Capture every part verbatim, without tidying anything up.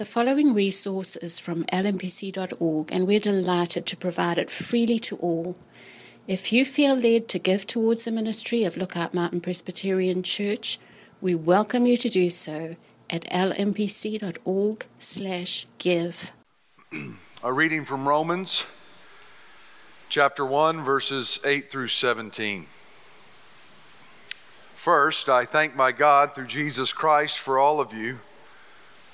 The following resource is from L M P C dot org, and we're delighted to provide it freely to all. If you feel led to give towards the ministry of Lookout Mountain Presbyterian Church, we welcome you to do so at L M P C dot org slash give. A reading from Romans chapter one, verses eight through seventeen. First, I thank my God through Jesus Christ for all of you,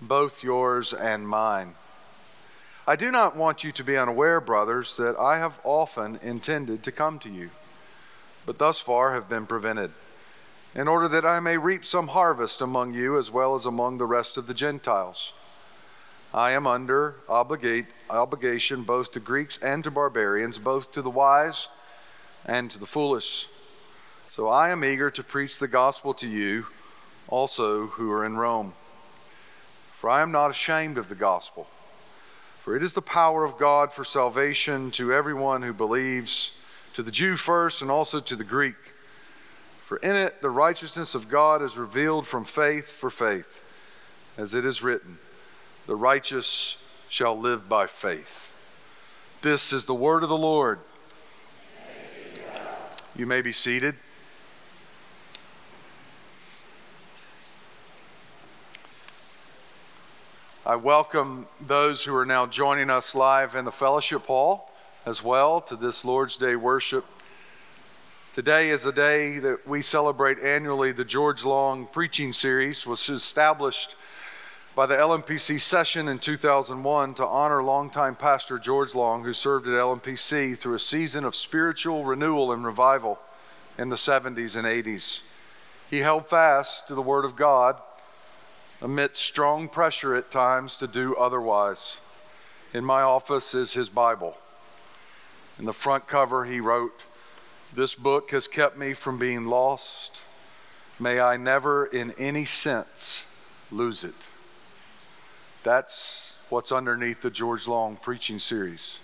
both yours and mine. I do not want you to be unaware, brothers, that I have often intended to come to you, but thus far have been prevented, in order that I may reap some harvest among you as well as among the rest of the Gentiles. I am under obligate, obligation both to Greeks and to barbarians, both to the wise and to the foolish. So I am eager to preach the gospel to you also who are in Rome. For I am not ashamed of the gospel. For it is the power of God for salvation to everyone who believes, to the Jew first and also to the Greek. For in it the righteousness of God is revealed from faith for faith, as it is written, the righteous shall live by faith. This is the word of the Lord. You may be seated. I welcome those who are now joining us live in the fellowship hall as well to this Lord's Day worship. Today is a day that we celebrate annually the George Long preaching series, which was established by the L M P C session in two thousand one to honor longtime pastor George Long, who served at L M P C through a season of spiritual renewal and revival in the seventies and eighties. He held fast to the Word of God amidst strong pressure at times to do otherwise. In my office is his Bible. In the front cover he wrote, "This book has kept me from being lost. May I never in any sense lose it." That's what's underneath the George Long preaching series.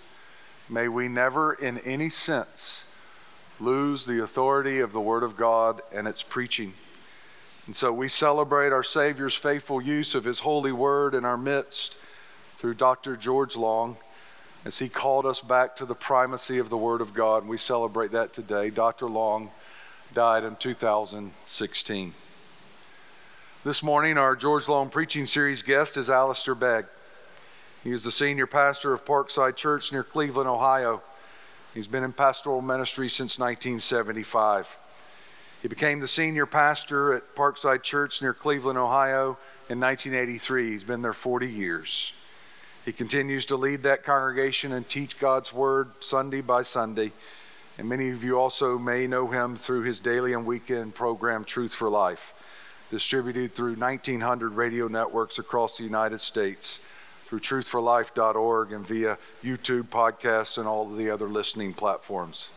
May we never in any sense lose the authority of the Word of God and its preaching. And so we celebrate our Savior's faithful use of his holy word in our midst through Doctor George Long as he called us back to the primacy of the Word of God. And we celebrate that today. Doctor Long died in two thousand sixteen. This morning, our George Long preaching series guest is Alistair Begg. He is the senior pastor of Parkside Church near Cleveland, Ohio. He's been in pastoral ministry since nineteen seventy-five. He became the senior pastor at Parkside Church near Cleveland, Ohio in nineteen eighty-three. He's been there forty years. He continues to lead that congregation and teach God's Word Sunday by Sunday. And many of you also may know him through his daily and weekend program, Truth for Life, distributed through nineteen hundred radio networks across the United States, through truth for life dot org and via YouTube podcasts and all of the other listening platforms.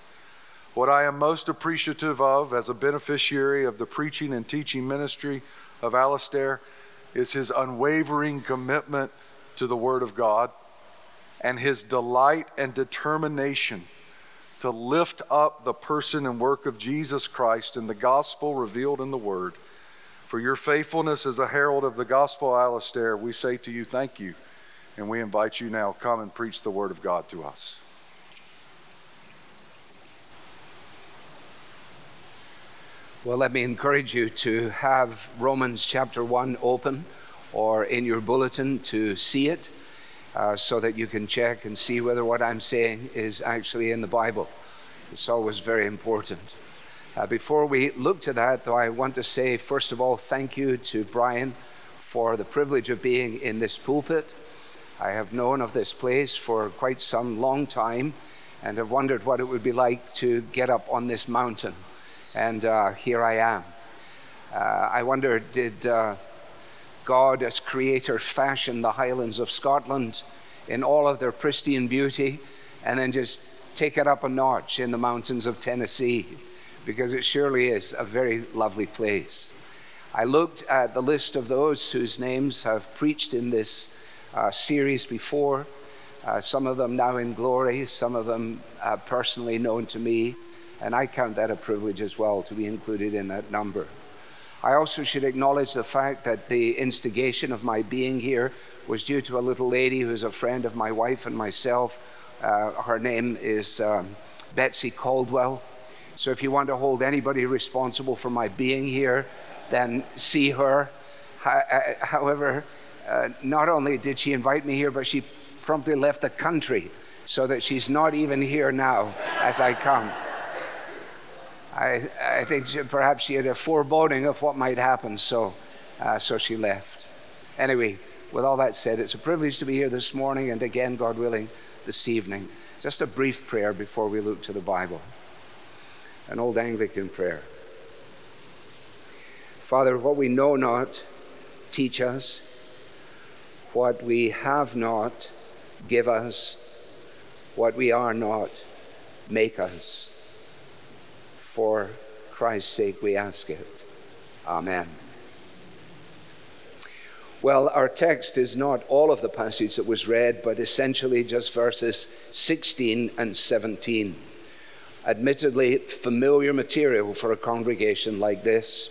What I am most appreciative of as a beneficiary of the preaching and teaching ministry of Alistair is his unwavering commitment to the Word of God and his delight and determination to lift up the person and work of Jesus Christ and the gospel revealed in the Word. For your faithfulness as a herald of the gospel, Alistair, we say to you, thank you, and we invite you now, come and preach the Word of God to us. Well, let me encourage you to have Romans chapter one open or in your bulletin to see it uh, so that you can check and see whether what I'm saying is actually in the Bible. It's always very important. Uh, before we look to that, though, I want to say, first of all, thank you to Brian for the privilege of being in this pulpit. I have known of this place for quite some long time and have wondered what it would be like to get up on this mountain. And uh, here I am. Uh, I wonder, did uh, God as creator fashioned the Highlands of Scotland in all of their pristine beauty, and then just take it up a notch in the mountains of Tennessee, because it surely is a very lovely place. I looked at the list of those whose names have preached in this uh, series before, uh, some of them now in glory, some of them uh, personally known to me, and I count that a privilege as well to be included in that number. I also should acknowledge the fact that the instigation of my being here was due to a little lady who's a friend of my wife and myself. Uh, her name is um, Betsy Caldwell. So if you want to hold anybody responsible for my being here, then see her. However, uh, not only did she invite me here, but she promptly left the country, so that she's not even here now as I come. I, I think she, perhaps she had a foreboding of what might happen, so, uh, so she left. Anyway, with all that said, it's a privilege to be here this morning, and again, God willing, this evening. Just a brief prayer before we look to the Bible. An old Anglican prayer. Father, what we know not, teach us. What we have not, give us. What we are not, make us. For Christ's sake we ask it. Amen. Well, our text is not all of the passage that was read, but essentially just verses sixteen and seventeen. Admittedly, familiar material for a congregation like this,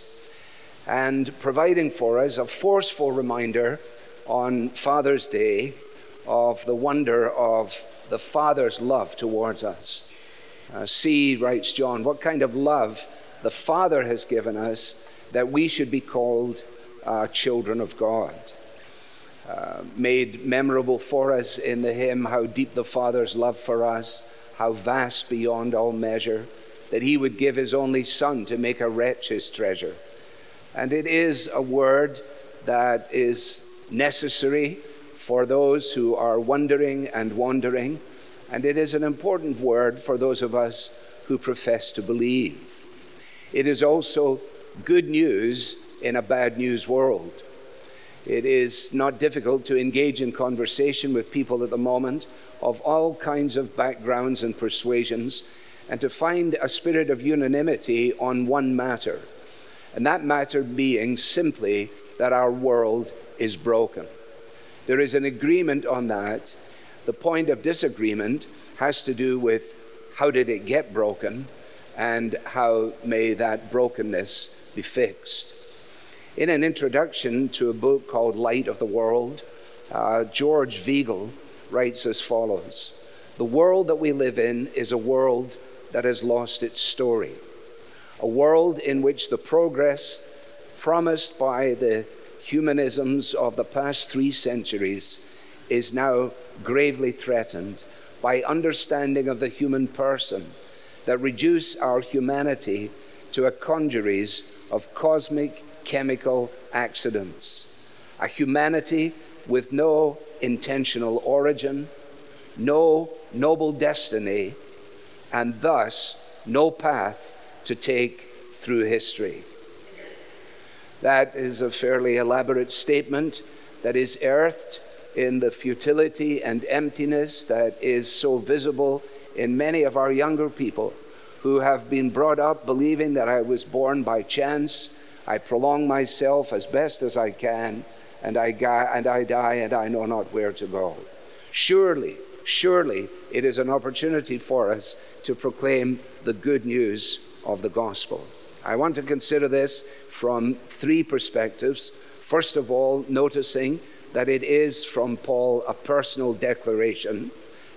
and providing for us a forceful reminder on Father's Day of the wonder of the Father's love towards us. Uh, see, writes John, what kind of love the Father has given us that we should be called uh, children of God. Uh, made memorable for us in the hymn, how deep the Father's love for us, how vast beyond all measure, that he would give his only Son to make a wretch his treasure. And it is a word that is necessary for those who are wondering and wandering. And it is an important word for those of us who profess to believe. It is also good news in a bad news world. It is not difficult to engage in conversation with people at the moment of all kinds of backgrounds and persuasions, and to find a spirit of unanimity on one matter, and that matter being simply that our world is broken. There is an agreement on that. The point of disagreement has to do with how did it get broken and how may that brokenness be fixed. In an introduction to a book called Light of the World, uh, George Vigel writes as follows: the world that we live in is a world that has lost its story, a world in which the progress promised by the humanisms of the past three centuries is now gravely threatened by understanding of the human person that reduce our humanity to a congeries of cosmic chemical accidents, a humanity with no intentional origin, no noble destiny, and thus no path to take through history. That is a fairly elaborate statement that is earthed in the futility and emptiness that is so visible in many of our younger people who have been brought up believing that I was born by chance, I prolong myself as best as I can, and I, ga- and I die and I know not where to go. Surely, surely it is an opportunity for us to proclaim the good news of the gospel. I want to consider this from three perspectives. First of all, noticing that it is from Paul a personal declaration,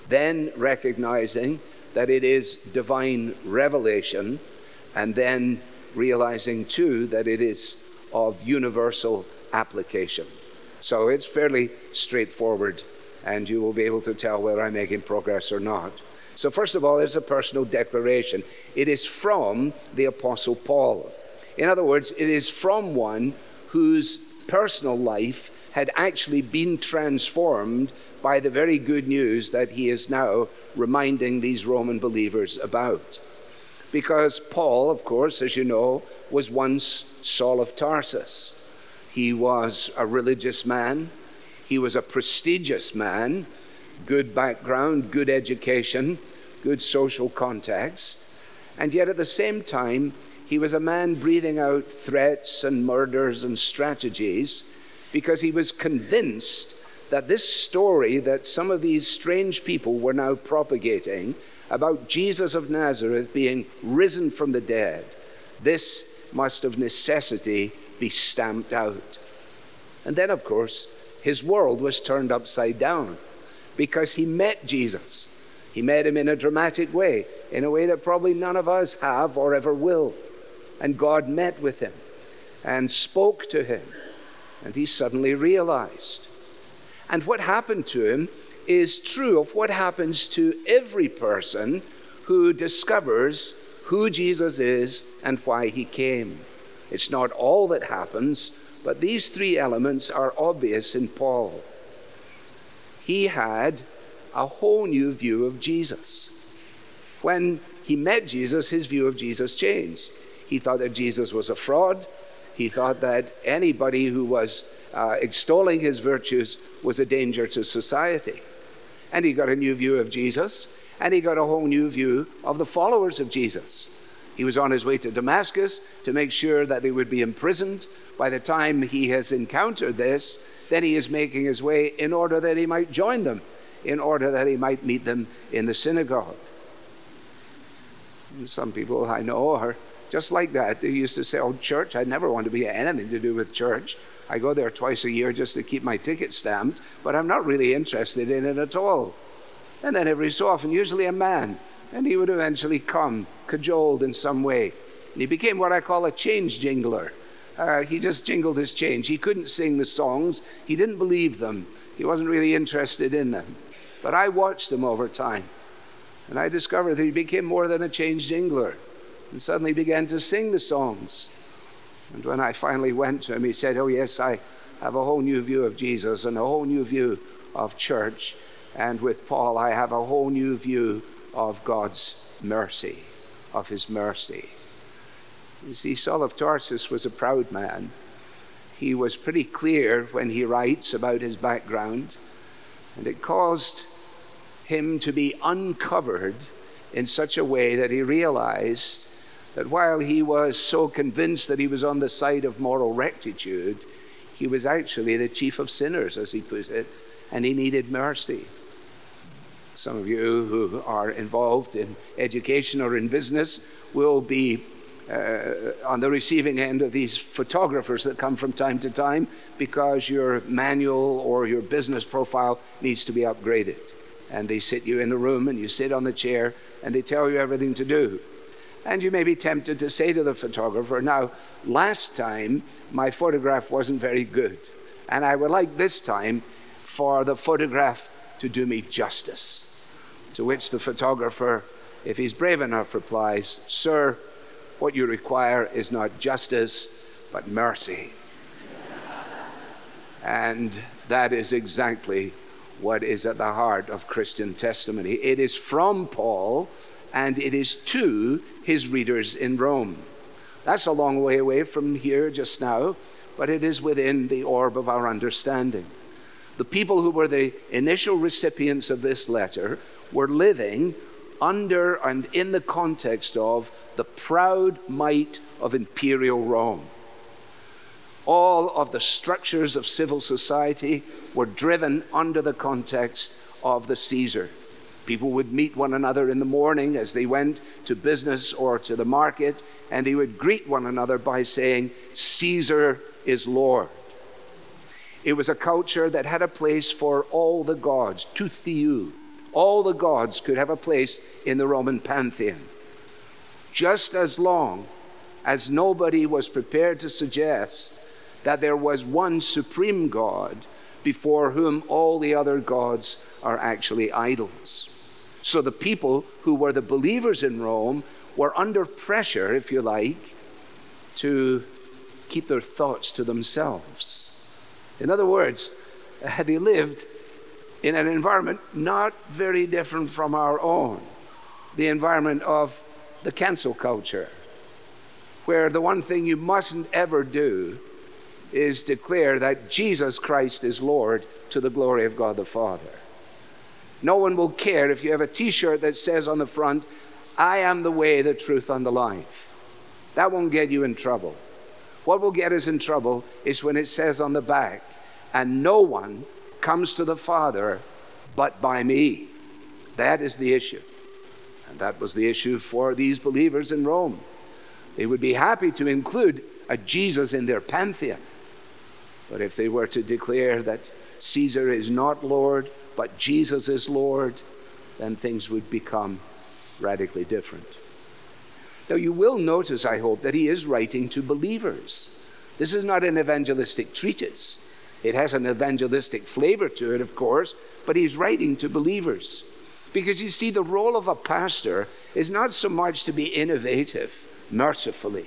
then recognizing that it is divine revelation, and then realizing too that it is of universal application. So it's fairly straightforward, and you will be able to tell whether I'm making progress or not. So first of all, it's a personal declaration. It is from the Apostle Paul. In other words, it is from one whose personal life had actually been transformed by the very good news that he is now reminding these Roman believers about. Because Paul, of course, as you know, was once Saul of Tarsus. He was a religious man. He was a prestigious man. Good background, good education, good social context. And yet at the same time, he was a man breathing out threats and murders and strategies because he was convinced that this story that some of these strange people were now propagating about Jesus of Nazareth being risen from the dead, this must of necessity be stamped out. And then, of course, his world was turned upside down because he met Jesus. He met him in a dramatic way, in a way that probably none of us have or ever will. And God met with him and spoke to him, and he suddenly realized. And what happened to him is true of what happens to every person who discovers who Jesus is and why he came. It's not all that happens, but these three elements are obvious in Paul. He had a whole new view of Jesus. When he met Jesus, his view of Jesus changed. He thought that Jesus was a fraud. He thought that anybody who was uh, extolling his virtues was a danger to society. And he got a new view of Jesus, and he got a whole new view of the followers of Jesus. He was on his way to Damascus to make sure that they would be imprisoned. By the time he has encountered this, then he is making his way in order that he might join them, in order that he might meet them in the synagogue. And some people I know are just like that. They used to say, oh, church, I never want to be anything to do with church. I go there twice a year just to keep my ticket stamped, but I'm not really interested in it at all. And then every so often, usually a man, and he would eventually come, cajoled in some way. And he became what I call a change jingler. Uh, he just jingled his change. He couldn't sing the songs. He didn't believe them. He wasn't really interested in them. But I watched him over time, and I discovered that he became more than a change jingler. And suddenly began to sing the songs. And when I finally went to him, he said, oh yes, I have a whole new view of Jesus and a whole new view of church. And with Paul, I have a whole new view of God's mercy, of his mercy. You see, Saul of Tarsus was a proud man. He was pretty clear when he writes about his background. And it caused him to be uncovered in such a way that he realized that while he was so convinced that he was on the side of moral rectitude, he was actually the chief of sinners, as he put it, and he needed mercy. Some of you who are involved in education or in business will be uh, on the receiving end of these photographers that come from time to time because your manual or your business profile needs to be upgraded. And they sit you in a room and you sit on the chair and they tell you everything to do. And you may be tempted to say to the photographer, now, last time my photograph wasn't very good, and I would like this time for the photograph to do me justice. To which the photographer, if he's brave enough, replies, sir, what you require is not justice, but mercy. And that is exactly what is at the heart of Christian testimony. It is from Paul, and it is to his readers in Rome. That's a long way away from here just now, but it is within the orb of our understanding. The people who were the initial recipients of this letter were living under and in the context of the proud might of imperial Rome. All of the structures of civil society were driven under the context of the Caesar. People would meet one another in the morning as they went to business or to the market, and they would greet one another by saying, Caesar is Lord. It was a culture that had a place for all the gods, to theou. All the gods could have a place in the Roman pantheon. Just as long as nobody was prepared to suggest that there was one supreme God before whom all the other gods are actually idols. So the people who were the believers in Rome were under pressure, if you like, to keep their thoughts to themselves. In other words, they lived in an environment not very different from our own, the environment of the cancel culture, where the one thing you mustn't ever do is declare that Jesus Christ is Lord to the glory of God the Father. No one will care if you have a t-shirt that says on the front, I am the way, the truth, and the life. That won't get you in trouble. What will get us in trouble is when it says on the back, and no one comes to the Father but by me. That is the issue. And that was the issue for these believers in Rome. They would be happy to include a Jesus in their pantheon. But if they were to declare that Caesar is not Lord, but Jesus is Lord, then things would become radically different. Now, you will notice, I hope, that he is writing to believers. This is not an evangelistic treatise. It has an evangelistic flavor to it, of course, but he's writing to believers. Because you see, the role of a pastor is not so much to be innovative, mercifully,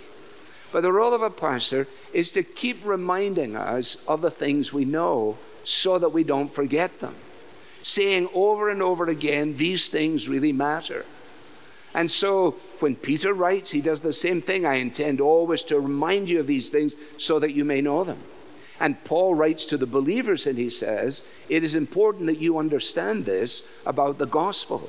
but the role of a pastor is to keep reminding us of the things we know so that we don't forget them. Saying over and over again, these things really matter. And so when Peter writes, he does the same thing. I intend always to remind you of these things so that you may know them. And Paul writes to the believers and he says, it is important that you understand this about the gospel.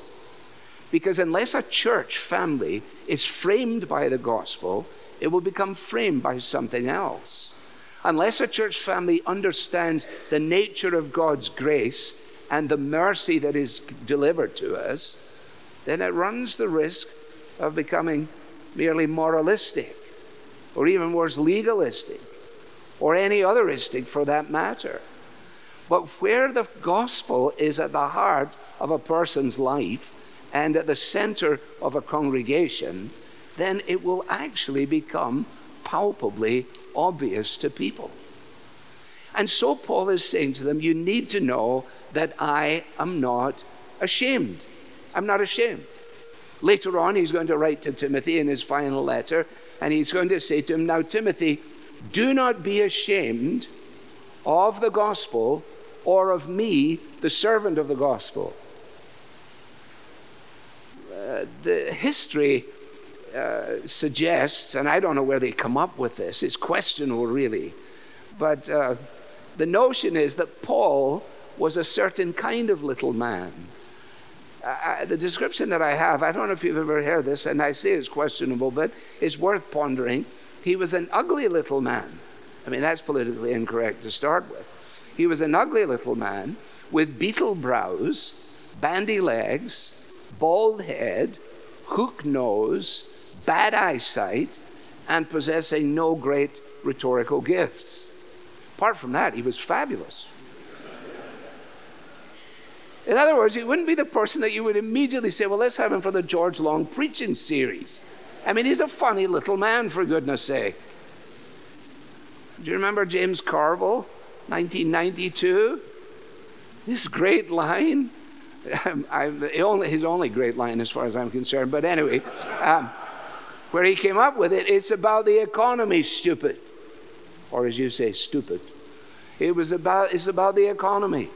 Because unless a church family is framed by the gospel, it will become framed by something else. Unless a church family understands the nature of God's grace and the mercy that is delivered to us, then it runs the risk of becoming merely moralistic, or even worse, legalistic, or any otheristic for that matter. But where the gospel is at the heart of a person's life and at the center of a congregation, then it will actually become palpably obvious to people. And so Paul is saying to them, you need to know that I am not ashamed. I'm not ashamed. Later on, he's going to write to Timothy in his final letter, and he's going to say to him, now, Timothy, do not be ashamed of the gospel or of me, the servant of the gospel. Uh, the history Uh, suggests, and I don't know where they come up with this, it's questionable really, but uh, the notion is that Paul was a certain kind of little man. Uh, the description that I have, I don't know if you've ever heard this, and I say it's questionable, but it's worth pondering. He was an ugly little man. I mean, that's politically incorrect to start with. He was an ugly little man with beetle brows, bandy legs, bald head, hook nose, bad eyesight, and possessing no great rhetorical gifts. Apart from that, he was fabulous. In other words, he wouldn't be the person that you would immediately say, well, let's have him for the George Long preaching series. I mean, he's a funny little man, for goodness sake. Do you remember James Carville, nineteen ninety-two? This great line. Um, I'm, only, his only great line as far as I'm concerned, but anyway, um, where he came up with it, it's about the economy, stupid. Or as you say, stupid. It was about, it's about the economy.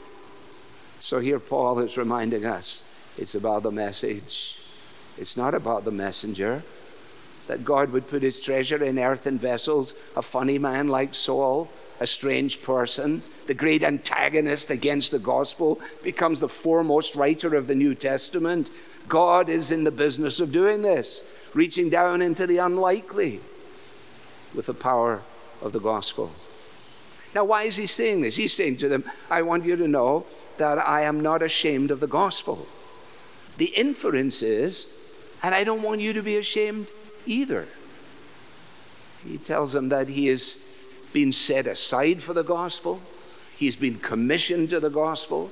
So here Paul is reminding us, it's about the message. It's not about the messenger. That God would put his treasure in earthen vessels, a funny man like Saul, a strange person, the great antagonist against the gospel, becomes the foremost writer of the New Testament. God is in the business of doing this, reaching down into the unlikely with the power of the gospel. Now, why is he saying this? He's saying to them, I want you to know that I am not ashamed of the gospel. The inference is, and I don't want you to be ashamed either. He tells them that he is been set aside for the gospel. He's been commissioned to the gospel.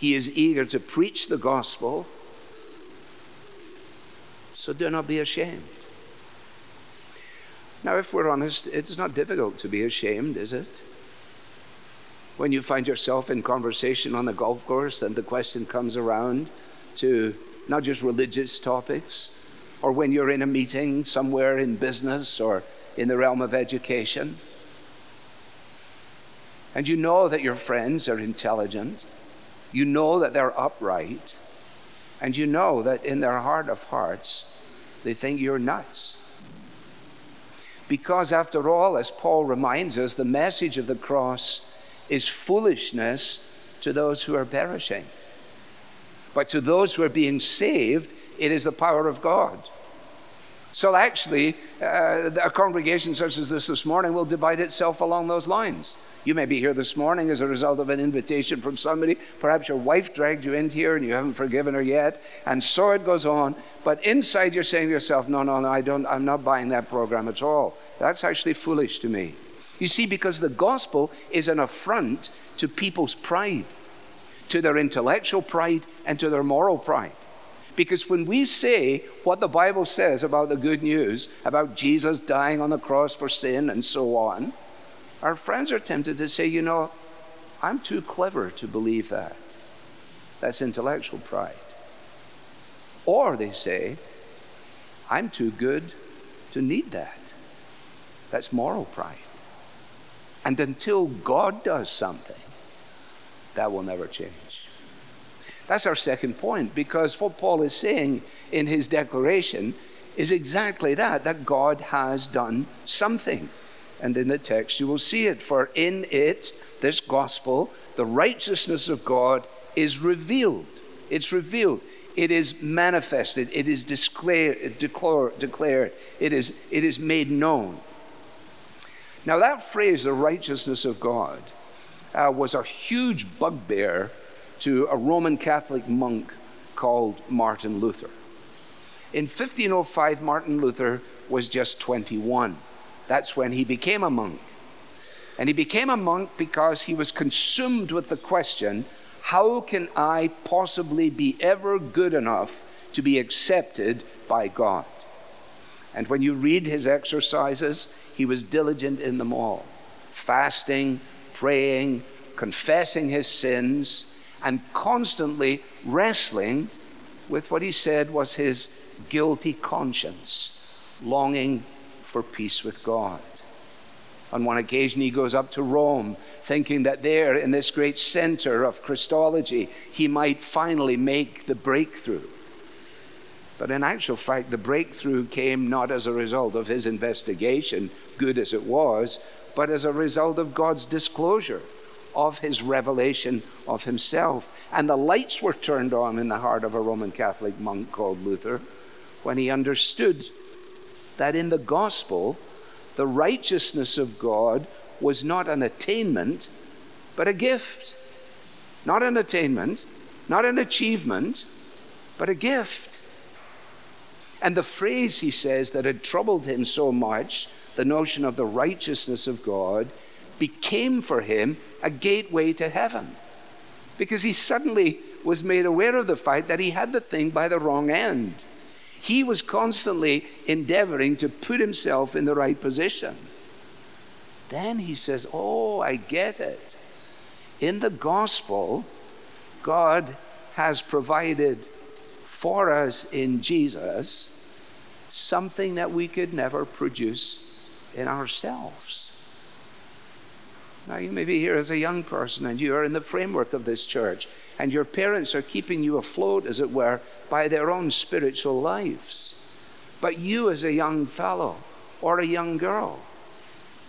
He is eager to preach the gospel. So do not be ashamed. Now, if we're honest, it's not difficult to be ashamed, is it? When you find yourself in conversation on the golf course and the question comes around to not just religious topics, or when you're in a meeting somewhere in business or in the realm of education, and you know that your friends are intelligent, you know that they're upright, and you know that in their heart of hearts, they think you're nuts. because after all, as Paul reminds us, the message of the cross is foolishness to those who are perishing. But to those who are being saved, it is the power of God. So actually, uh, a congregation such as this this morning will divide itself along those lines. You may be here this morning as a result of an invitation from somebody. Perhaps your wife dragged you in here and you haven't forgiven her yet. And so it goes on. But inside you're saying to yourself, no, no, no, I don't, I'm not buying that program at all. That's actually foolish to me. You see, because the gospel is an affront to people's pride, to their intellectual pride and to their moral pride. Because when we say what the Bible says about the good news, about Jesus dying on the cross for sin and so on, our friends are tempted to say, you know, I'm too clever to believe that. That's intellectual pride. Or they say, I'm too good to need that. That's moral pride. And until God does something, that will never change. That's our second point, because what Paul is saying in his declaration is exactly that, that God has done something. And in the text, you will see it. For in it, this gospel, the righteousness of God is revealed. It's revealed. It is manifested. It is declared. declared. It is, it is made known. Now that phrase, the righteousness of God, uh, was a huge bugbear to a Roman Catholic monk called Martin Luther. In fifteen oh five, Martin Luther was just twenty-one. That's when he became a monk. And he became a monk because he was consumed with the question, how can I possibly be ever good enough to be accepted by God? And when you read his exercises, he was diligent in them all, fasting, praying, confessing his sins, and constantly wrestling with what he said was his guilty conscience, longing for peace with God. On one occasion, he goes up to Rome, thinking that there, in this great center of Christology, he might finally make the breakthrough. But in actual fact, the breakthrough came not as a result of his investigation, good as it was, but as a result of God's disclosure of his revelation of himself. And the lights were turned on in the heart of a Roman Catholic monk called Luther when he understood that in the gospel, the righteousness of God was not an attainment, but a gift. Not an attainment, not an achievement, but a gift. And the phrase, he says, that had troubled him so much, the notion of the righteousness of God, became for him a gateway to heaven, because he suddenly was made aware of the fact that he had the thing by the wrong end. He was constantly endeavoring to put himself in the right position. Then he says, oh, I get it. In the gospel, God has provided for us in Jesus something that we could never produce in ourselves. Now, you may be here as a young person and you are in the framework of this church and your parents are keeping you afloat, as it were, by their own spiritual lives. But you as a young fellow or a young girl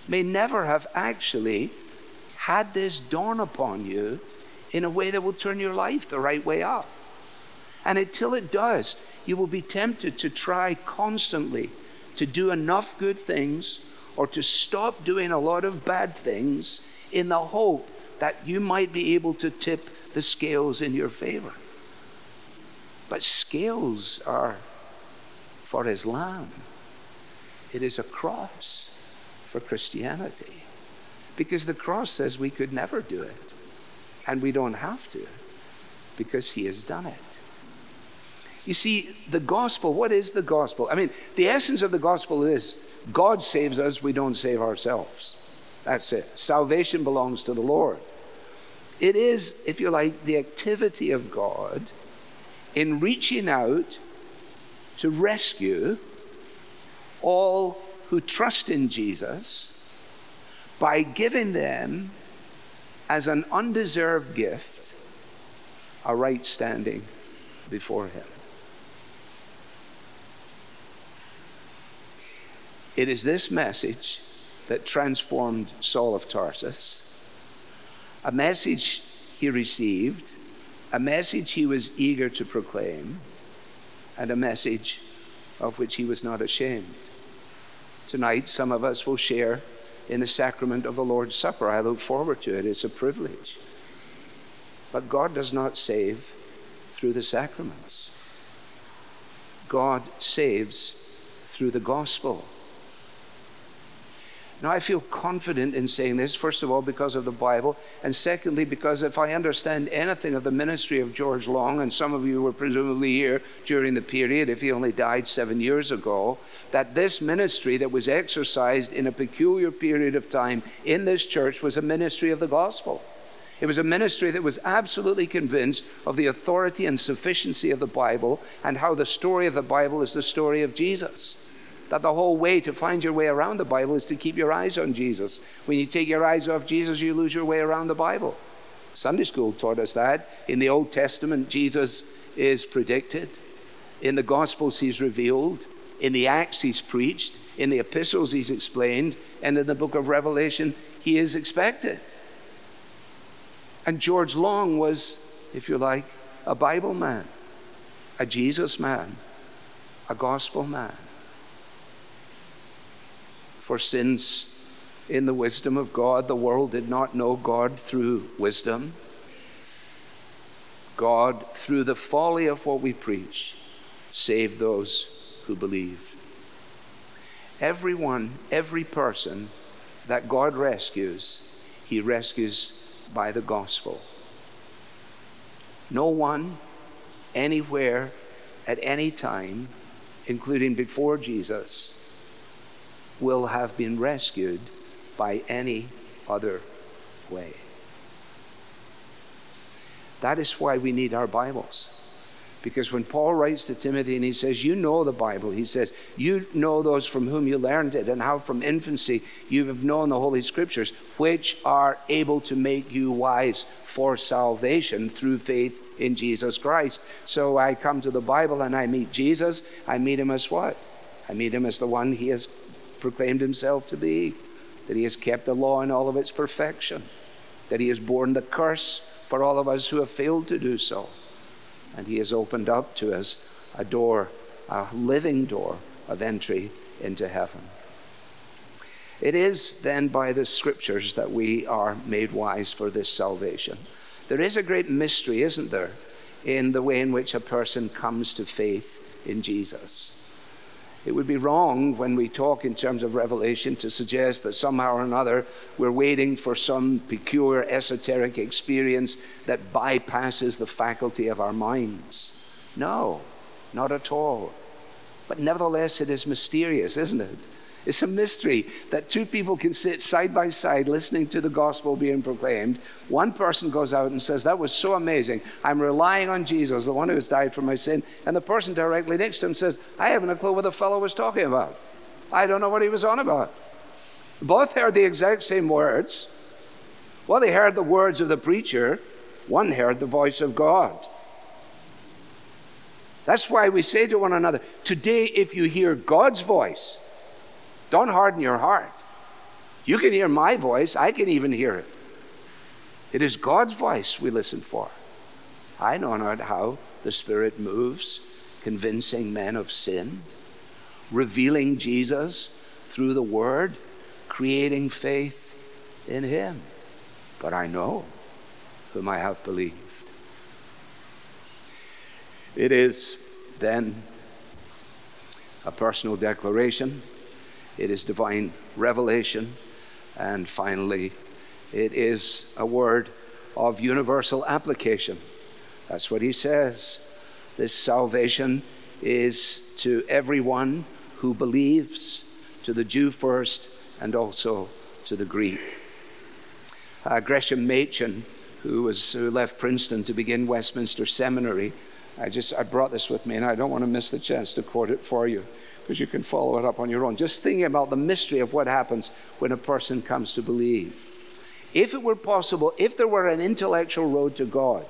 may never have actually had this dawn upon you in a way that will turn your life the right way up. And until it does, you will be tempted to try constantly to do enough good things or to stop doing a lot of bad things in the hope that you might be able to tip the scales in your favor. But scales are for Islam. It is a cross for Christianity, because the cross says we could never do it, and we don't have to, because he has done it. You see, the gospel, what is the gospel? I mean, the essence of the gospel is God saves us, we don't save ourselves. That's it. Salvation belongs to the Lord. It is, if you like, the activity of God in reaching out to rescue all who trust in Jesus by giving them, as an undeserved gift, a right standing before him. It is this message that transformed Saul of Tarsus, a message he received, a message he was eager to proclaim, and a message of which he was not ashamed. Tonight, some of us will share in the sacrament of the Lord's Supper. I look forward to it. It's a privilege. But God does not save through the sacraments. God saves through the gospel. Now, I feel confident in saying this, first of all, because of the Bible, and secondly, because if I understand anything of the ministry of George Long, and some of you were presumably here during the period, if he only died seven years ago, that this ministry that was exercised in a peculiar period of time in this church was a ministry of the gospel. It was a ministry that was absolutely convinced of the authority and sufficiency of the Bible and how the story of the Bible is the story of Jesus. That the whole way to find your way around the Bible is to keep your eyes on Jesus. When you take your eyes off Jesus, you lose your way around the Bible. Sunday school taught us that. In the Old Testament, Jesus is predicted. In the Gospels, he's revealed. In the Acts, he's preached. In the Epistles, he's explained. And in the book of Revelation, he is expected. And George Long was, if you like, a Bible man, a Jesus man, a gospel man. For since in the wisdom of God, the world did not know God through wisdom, God, through the folly of what we preach, saved those who believe. Everyone, every person that God rescues, he rescues by the gospel. No one, anywhere, at any time, including before Jesus, will have been rescued by any other way. That is why we need our Bibles. Because when Paul writes to Timothy and he says, you know the Bible, he says, you know those from whom you learned it and how from infancy you have known the Holy Scriptures, which are able to make you wise for salvation through faith in Jesus Christ. So I come to the Bible and I meet Jesus. I meet him as what? I meet him as the one he has proclaimed himself to be, that he has kept the law in all of its perfection, that he has borne the curse for all of us who have failed to do so. And he has opened up to us a door, a living door of entry into heaven. It is then by the Scriptures that we are made wise for this salvation. There is a great mystery, isn't there, in the way in which a person comes to faith in Jesus. It would be wrong when we talk in terms of revelation to suggest that somehow or another we're waiting for some peculiar esoteric experience that bypasses the faculty of our minds. No, not at all. But nevertheless, it is mysterious, isn't it? It's a mystery that two people can sit side by side listening to the gospel being proclaimed. One person goes out and says, that was so amazing. I'm relying on Jesus, the one who has died for my sin. And the person directly next to him says, I haven't a clue what the fellow was talking about. I don't know what he was on about. Both heard the exact same words. Well, they heard the words of the preacher. One heard the voice of God. That's why we say to one another, today if you hear God's voice, don't harden your heart. You can hear my voice. I can even hear it. It is God's voice we listen for. I know not how the Spirit moves, convincing men of sin, revealing Jesus through the Word, creating faith in him. But I know whom I have believed. It is then a personal declaration. It is divine revelation. And finally, it is a word of universal application. That's what he says. This salvation is to everyone who believes, to the Jew first, and also to the Greek. Uh, Gresham Machen, who was who left Princeton to begin Westminster Seminary, I just I brought this with me, and I don't want to miss the chance to quote it for you, because you can follow it up on your own. Just thinking about the mystery of what happens when a person comes to believe. If it were possible, if there were an intellectual road to God,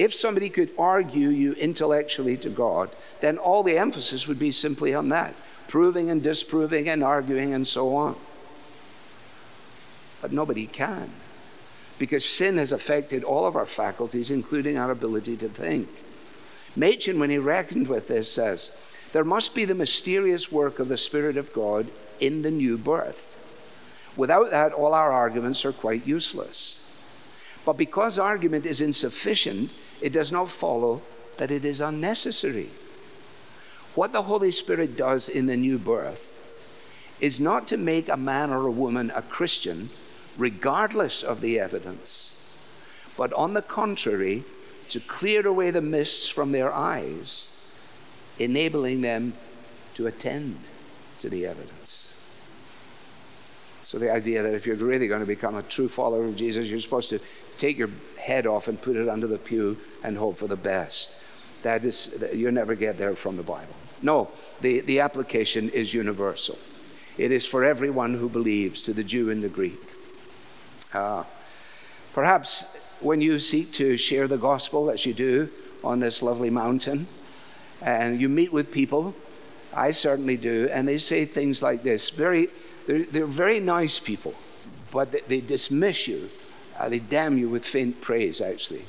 If somebody could argue you intellectually to God, then all the emphasis would be simply on that, proving and disproving and arguing and so on. But nobody can, because sin has affected all of our faculties, including our ability to think. Machen, when he reckoned with this, says, there must be the mysterious work of the Spirit of God in the new birth. Without that, all our arguments are quite useless. But because argument is insufficient, it does not follow that it is unnecessary. What the Holy Spirit does in the new birth is not to make a man or a woman a Christian regardless of the evidence, but on the contrary, to clear away the mists from their eyes, enabling them to attend to the evidence. So the idea that if you're really going to become a true follower of Jesus, you're supposed to take your head off and put it under the pew and hope for the best. That is, you'll never get there from the Bible. No, the, the application is universal. It is for everyone who believes, to the Jew and the Greek. Uh, perhaps when you seek to share the gospel, as you do on this lovely mountain, and you meet with people, I certainly do, and they say things like this. Very, they're, they're very nice people, but they, they dismiss you. Uh, they damn you with faint praise, actually.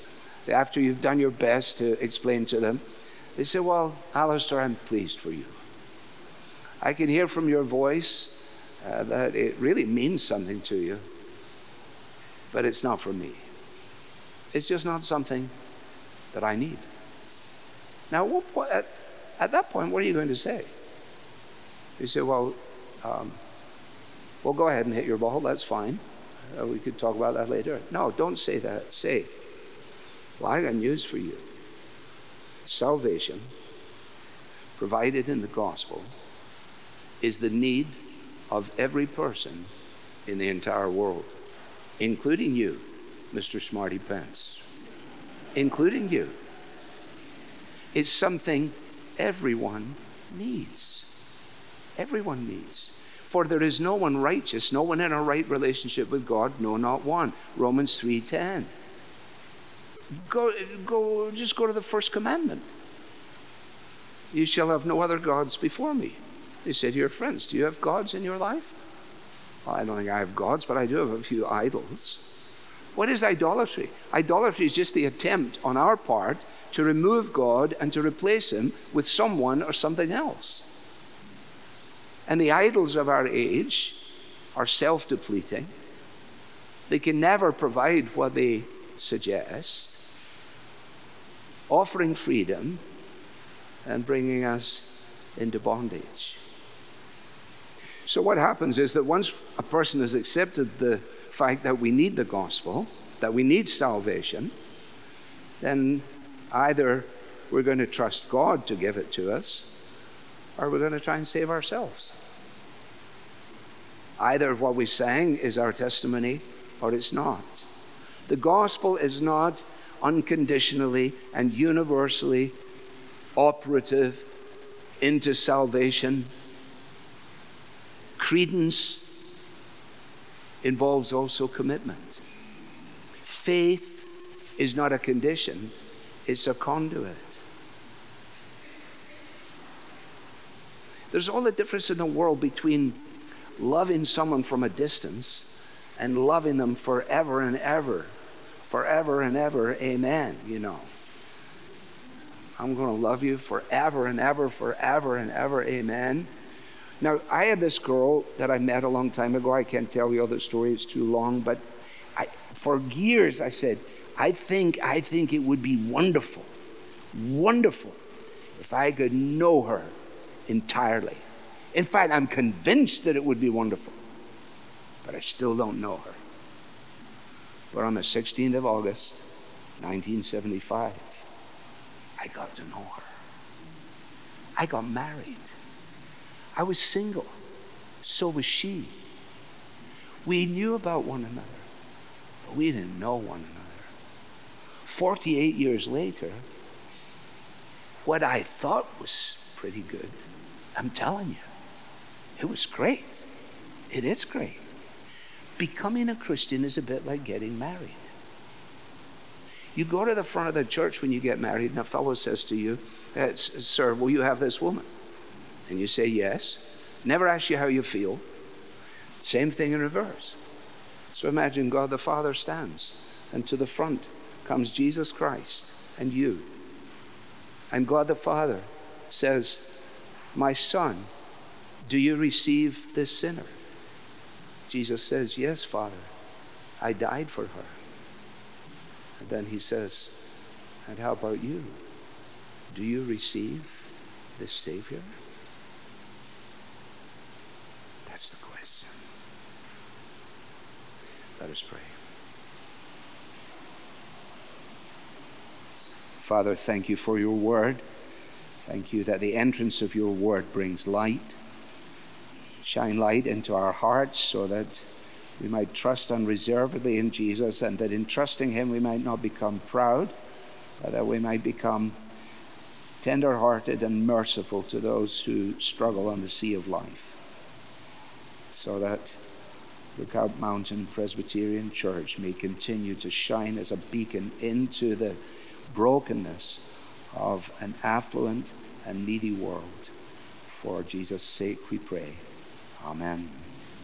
After you've done your best to explain to them, they say, well, Alistair, I'm pleased for you. I can hear from your voice uh, that it really means something to you, but it's not for me. It's just not something that I need. Now, what po- at, at that point, what are you going to say? You say, well, um, well, go ahead and hit your ball. That's fine. Uh, we could talk about that later. No, don't say that. Say, well, I got news for you. Salvation, provided in the gospel, is the need of every person in the entire world, including you, Mister Smarty Pants, including you. It's something everyone needs. Everyone needs. For there is no one righteous, no one in a right relationship with God, no, not one. Romans three ten. Go, go, just go to the first commandment. You shall have no other gods before me. They say to your friends, do you have gods in your life? Well, I don't think I have gods, but I do have a few idols. What is idolatry? Idolatry is just the attempt on our part to remove God and to replace him with someone or something else. And the idols of our age are self-depleting. They can never provide what they suggest, offering freedom and bringing us into bondage. So what happens is that once a person has accepted the fact that we need the gospel, that we need salvation, then either we're going to trust God to give it to us, or we're going to try and save ourselves. Either what we sang is our testimony, or it's not. The gospel is not unconditionally and universally operative into salvation. Credence involves also commitment. Faith is not a condition, it's a conduit. There's all the difference in the world between loving someone from a distance and loving them forever and ever, forever and ever, amen, you know. I'm going to love you forever and ever, forever and ever, amen. Now, I had this girl that I met a long time ago. I can't tell you all the story, it's too long, but I, for years I said, I think, I think it would be wonderful, wonderful if I could know her entirely. In fact, I'm convinced that it would be wonderful, but I still don't know her. But on the sixteenth of August, nineteen seventy-five, I got to know her. I got married. I was single, so was she. We knew about one another, but we didn't know one another. forty-eight years later, what I thought was pretty good, I'm telling you, it was great. It is great. Becoming a Christian is a bit like getting married. You go to the front of the church when you get married, and a fellow says to you, "Sir, will you have this woman?" And you say yes. Never ask you how you feel. Same thing in reverse. So imagine God the Father stands, and to the front comes Jesus Christ and you. And God the Father says, "My son, do you receive this sinner?" Jesus says, "Yes, Father, I died for her." And then he says, "And how about you? Do you receive this Savior?" That's the question. Let us pray. Father, thank you for your word. Thank you that the entrance of your word brings light. Shine light into our hearts so that we might trust unreservedly in Jesus, and that in trusting him we might not become proud, but that we might become tender-hearted and merciful to those who struggle on the sea of life. So that Lookout Mountain Presbyterian Church may continue to shine as a beacon into the brokenness of an affluent and needy world. For Jesus' sake we pray. Amen.